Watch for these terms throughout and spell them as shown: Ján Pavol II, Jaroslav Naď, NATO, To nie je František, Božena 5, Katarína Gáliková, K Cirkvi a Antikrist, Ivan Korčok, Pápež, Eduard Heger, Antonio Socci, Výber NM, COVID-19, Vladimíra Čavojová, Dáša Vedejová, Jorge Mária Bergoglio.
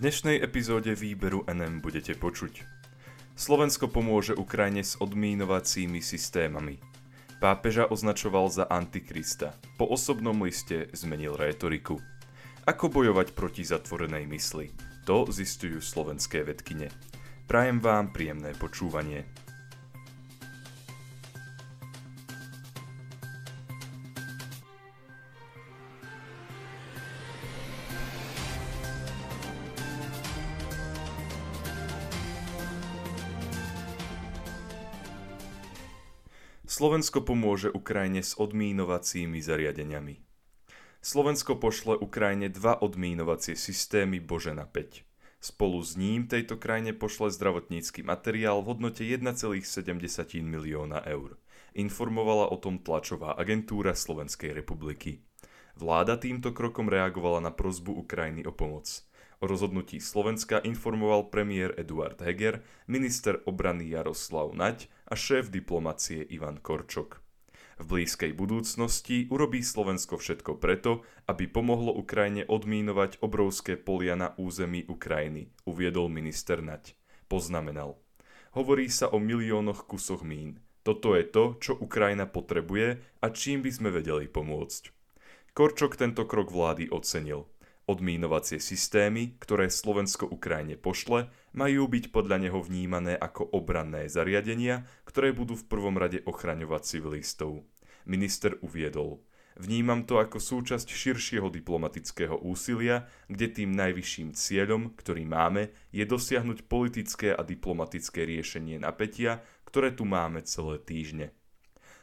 V dnešnej epizóde Výberu NM budete počuť: Slovensko pomôže Ukrajine s odmínovacími systémami. Pápeža označoval za Antikrista. Po osobnom liste zmenil rétoriku. Ako bojovať proti zatvorenej mysli? To zistujú slovenské vedkine. Prajem vám príjemné počúvanie. Slovensko pomôže Ukrajine s odmínovacími zariadeniami. Slovensko pošle Ukrajine dva odmínovacie systémy Božena 5. Spolu s ním tejto krajine pošle zdravotnícky materiál v hodnote 1,7 milióna eur. Informovala o tom tlačová agentúra Slovenskej republiky. Vláda týmto krokom reagovala na prosbu Ukrajiny o pomoc. O rozhodnutí Slovenska informoval premiér Eduard Heger, minister obrany Jaroslav Naď a šéf diplomacie Ivan Korčok. V blízkej budúcnosti urobí Slovensko všetko preto, aby pomohlo Ukrajine odmínovať obrovské polia na území Ukrajiny, uviedol minister Naď. Poznamenal: hovorí sa o miliónoch kusoch mín. Toto je to, čo Ukrajina potrebuje a čím by sme vedeli pomôcť. Korčok tento krok vlády ocenil. Odmínovacie systémy, ktoré Slovensko Ukrajine pošle, majú byť podľa neho vnímané ako obranné zariadenia, ktoré budú v prvom rade ochraňovať civilistov. Minister uviedol: vnímam to ako súčasť širšieho diplomatického úsilia, kde tým najvyšším cieľom, ktorý máme, je dosiahnuť politické a diplomatické riešenie napätia, ktoré tu máme celé týždne.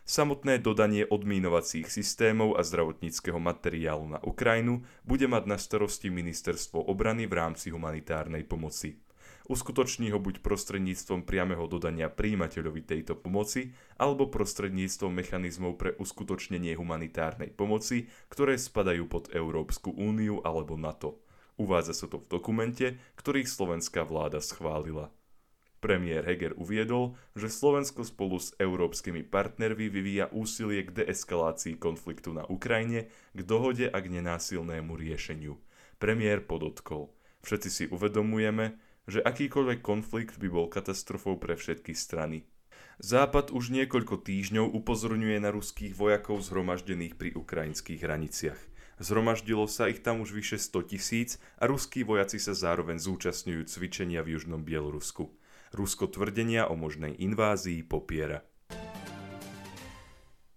Samotné dodanie odmínovacích systémov a zdravotníckeho materiálu na Ukrajinu bude mať na starosti Ministerstvo obrany v rámci humanitárnej pomoci. Uskutoční ho buď prostredníctvom priameho dodania prijímateľovi tejto pomoci, alebo prostredníctvom mechanizmov pre uskutočnenie humanitárnej pomoci, ktoré spadajú pod Európsku úniu alebo NATO. Uvádza sa to v dokumente, ktorý slovenská vláda schválila. Premiér Heger uviedol, že Slovensko spolu s európskymi partnermi vyvíja úsilie k deeskalácii konfliktu na Ukrajine, k dohode a k nenásilnému riešeniu. Premiér podotkol: všetci si uvedomujeme, že akýkoľvek konflikt by bol katastrofou pre všetky strany. Západ už niekoľko týždňov upozorňuje na ruských vojakov zhromaždených pri ukrajinských hraniciach. Zhromaždilo sa ich tam už vyše 100 000 a ruskí vojaci sa zároveň zúčastňujú cvičenia v južnom Bielorusku. Rusko tvrdenia o možnej invázii popiera.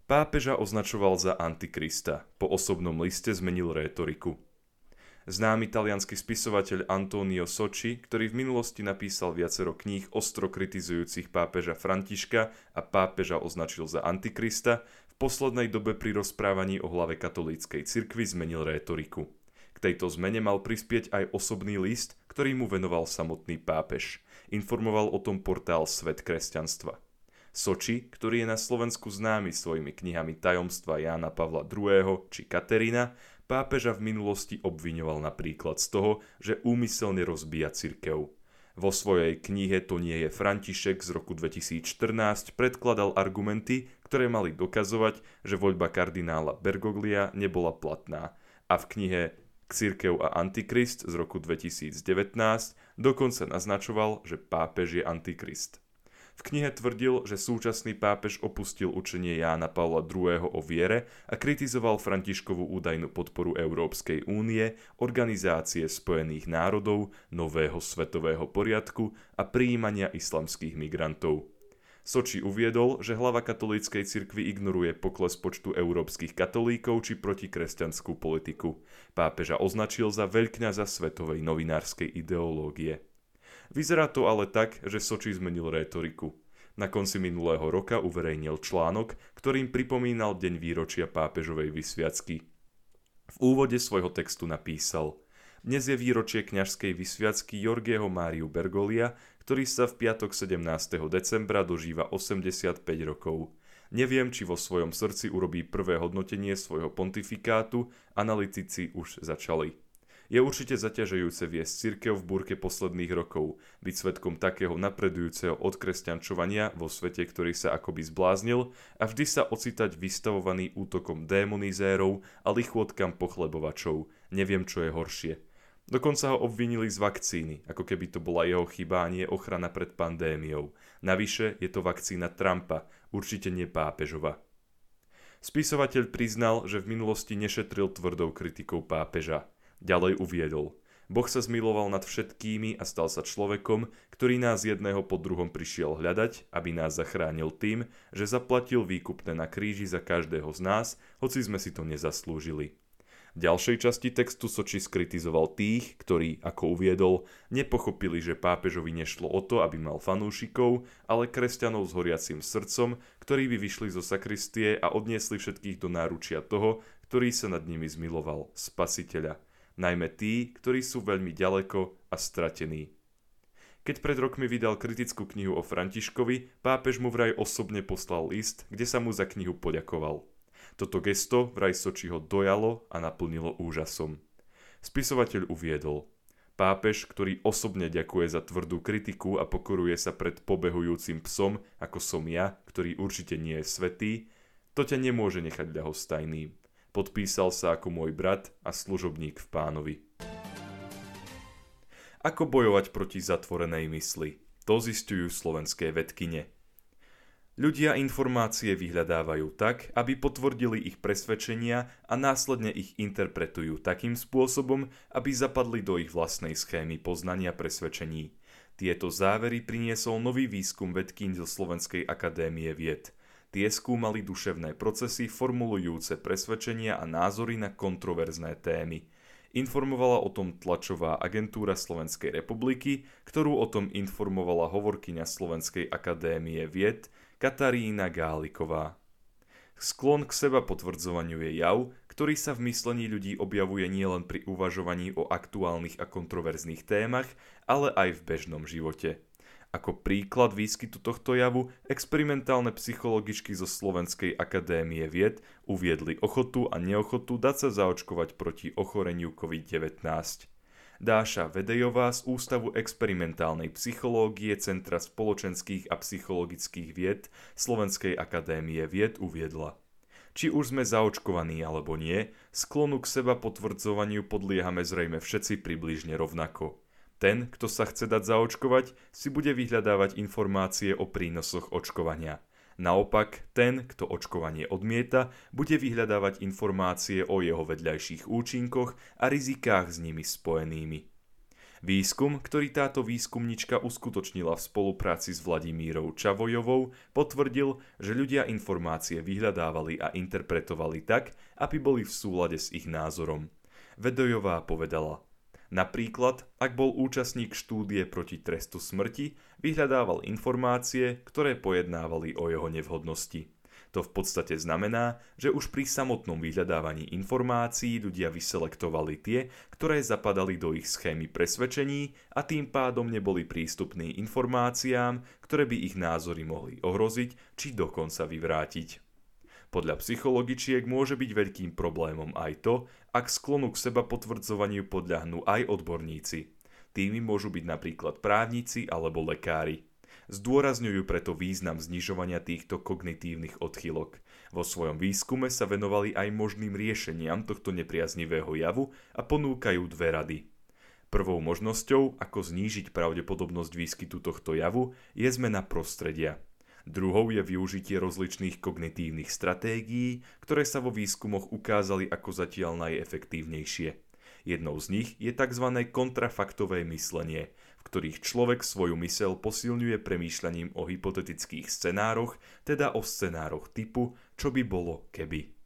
Pápeža označoval za Antikrista. Po osobnom liste zmenil rétoriku. Známy taliansky spisovateľ Antonio Socci, ktorý v minulosti napísal viacero kníh ostro kritizujúcich pápeža Františka a pápeža označil za Antikrista, v poslednej dobe pri rozprávaní o hlave katolíckej cirkvi zmenil rétoriku. K tejto zmene mal prispieť aj osobný list, ktorý mu venoval samotný pápež. Informoval o tom portál Svet kresťanstva. Socci, ktorý je na Slovensku známy svojimi knihami Tajomstva Jána Pavla II. Či Katarína, pápeža v minulosti obviňoval napríklad z toho, že úmyselne rozbíja cirkev. Vo svojej knihe To nie je František z roku 2014 predkladal argumenty, ktoré mali dokazovať, že voľba kardinála Bergoglia nebola platná, a v knihe K Cirkvi a Antikrist z roku 2019 dokonca naznačoval, že pápež je Antikrist. V knihe tvrdil, že súčasný pápež opustil učenie Jána Pavla II. O viere a kritizoval Františkovú údajnú podporu Európskej únie, Organizácie spojených národov, nového svetového poriadku a prijímania islamských migrantov. Socci uviedol, že hlava katolíckej cirkvi ignoruje pokles počtu európskych katolíkov či protikresťanskú politiku. Pápeža označil za veľkňaza svetovej novinárskej ideológie. Vyzerá to ale tak, že Socci zmenil rétoriku. Na konci minulého roka uverejnil článok, ktorým pripomínal deň výročia pápežovej vysviacky. V úvode svojho textu napísal: dnes je výročie kňažskej vysviacky Jorgeho Máriu Bergoglia, ktorý sa v piatok 17. decembra dožíva 85 rokov. Neviem, či vo svojom srdci urobí prvé hodnotenie svojho pontifikátu, analytici už začali. Je určite zaťažujúce viesť cirkev v búrke posledných rokov, byť svedkom takého napredujúceho odkresťančovania vo svete, ktorý sa akoby zbláznil, a vždy sa ocitať vystavovaný útokom démonizérov a lichvotkám pochlebovačov. Neviem, čo je horšie. Dokonca ho obvinili z vakcíny, ako keby to bola jeho chyba a nie ochrana pred pandémiou. Navyše je to vakcína Trumpa, určite nie pápežova. Spisovateľ priznal, že v minulosti nešetril tvrdou kritikou pápeža. Ďalej uviedol: Boh sa zmiloval nad všetkými a stal sa človekom, ktorý nás jedného po druhom prišiel hľadať, aby nás zachránil tým, že zaplatil výkupné na kríži za každého z nás, hoci sme si to nezaslúžili. V ďalšej časti textu Socci skritizoval tých, ktorí, ako uviedol, nepochopili, že pápežovi nešlo o to, aby mal fanúšikov, ale kresťanov s horiacim srdcom, ktorí by vyšli zo sakristie a odniesli všetkých do náručia toho, ktorý sa nad nimi zmiloval, Spasiteľa. Najmä tí, ktorí sú veľmi ďaleko a stratení. Keď pred rokmi vydal kritickú knihu o Františkovi, pápež mu vraj osobne poslal list, kde sa mu za knihu poďakoval. Toto gesto vraj Socci ho dojalo a naplnilo úžasom. Spisovateľ uviedol: Pápež, ktorý osobne ďakuje za tvrdú kritiku a pokoruje sa pred pobehujúcim psom, ako som ja, ktorý určite nie je svätý, to ťa nemôže nechať ľahostajný. Podpísal sa ako môj brat a služobník v Pánovi. Ako bojovať proti zatvorenej mysli? To zistujú slovenské vedkine. Ľudia informácie vyhľadávajú tak, aby potvrdili ich presvedčenia a následne ich interpretujú takým spôsobom, aby zapadli do ich vlastnej schémy poznania presvedčení. Tieto závery priniesol nový výskum vedkýň zo Slovenskej akadémie vied. Tie skúmali duševné procesy formulujúce presvedčenia a názory na kontroverzné témy. Informovala o tom tlačová agentúra Slovenskej republiky, ktorú o tom informovala hovorkyňa Slovenskej akadémie vied Katarína Gáliková. Sklon k seba potvrdzovaniu je jav, ktorý sa v myslení ľudí objavuje nielen pri uvažovaní o aktuálnych a kontroverzných témach, ale aj v bežnom živote. Ako príklad výskytu tohto javu experimentálne psychologičky zo Slovenskej akadémie vied uviedli ochotu a neochotu dať sa zaočkovať proti ochoreniu COVID-19. Dáša Vedejová z Ústavu experimentálnej psychológie Centra spoločenských a psychologických vied Slovenskej akadémie vied uviedla: Či už sme zaočkovaní alebo nie, sklonu k seba potvrdzovaniu podliehame zrejme všetci približne rovnako. Ten, kto sa chce dať zaočkovať, si bude vyhľadávať informácie o prínosoch očkovania. Naopak, ten, kto očkovanie odmieta, bude vyhľadávať informácie o jeho vedľajších účinkoch a rizikách s nimi spojenými. Výskum, ktorý táto výskumnička uskutočnila v spolupráci s Vladimírou Čavojovou, potvrdil, že ľudia informácie vyhľadávali a interpretovali tak, aby boli v súlade s ich názorom. Vedejová povedala: Napríklad, ak bol účastník štúdie proti trestu smrti, vyhľadával informácie, ktoré pojednávali o jeho nevhodnosti. To v podstate znamená, že už pri samotnom vyhľadávaní informácií ľudia vyselektovali tie, ktoré zapadali do ich schémy presvedčení a tým pádom neboli prístupní informáciám, ktoré by ich názory mohli ohroziť či dokonca vyvrátiť. Podľa psychologičiek môže byť veľkým problémom aj to, ak sklonu k seba potvrdzovaniu podľahnú aj odborníci. Tými môžu byť napríklad právnici alebo lekári. Zdôrazňujú preto význam znižovania týchto kognitívnych odchýlok. Vo svojom výskume sa venovali aj možným riešeniam tohto nepriaznivého javu a ponúkajú dve rady. Prvou možnosťou, ako znížiť pravdepodobnosť výskytu tohto javu, je zmena prostredia. Druhou je využitie rozličných kognitívnych stratégií, ktoré sa vo výskumoch ukázali ako zatiaľ najefektívnejšie. Jednou z nich je tzv. Kontrafaktové myslenie, v ktorých človek svoju myseľ posilňuje premýšľaním o hypotetických scenároch, teda o scenároch typu, čo by bolo keby.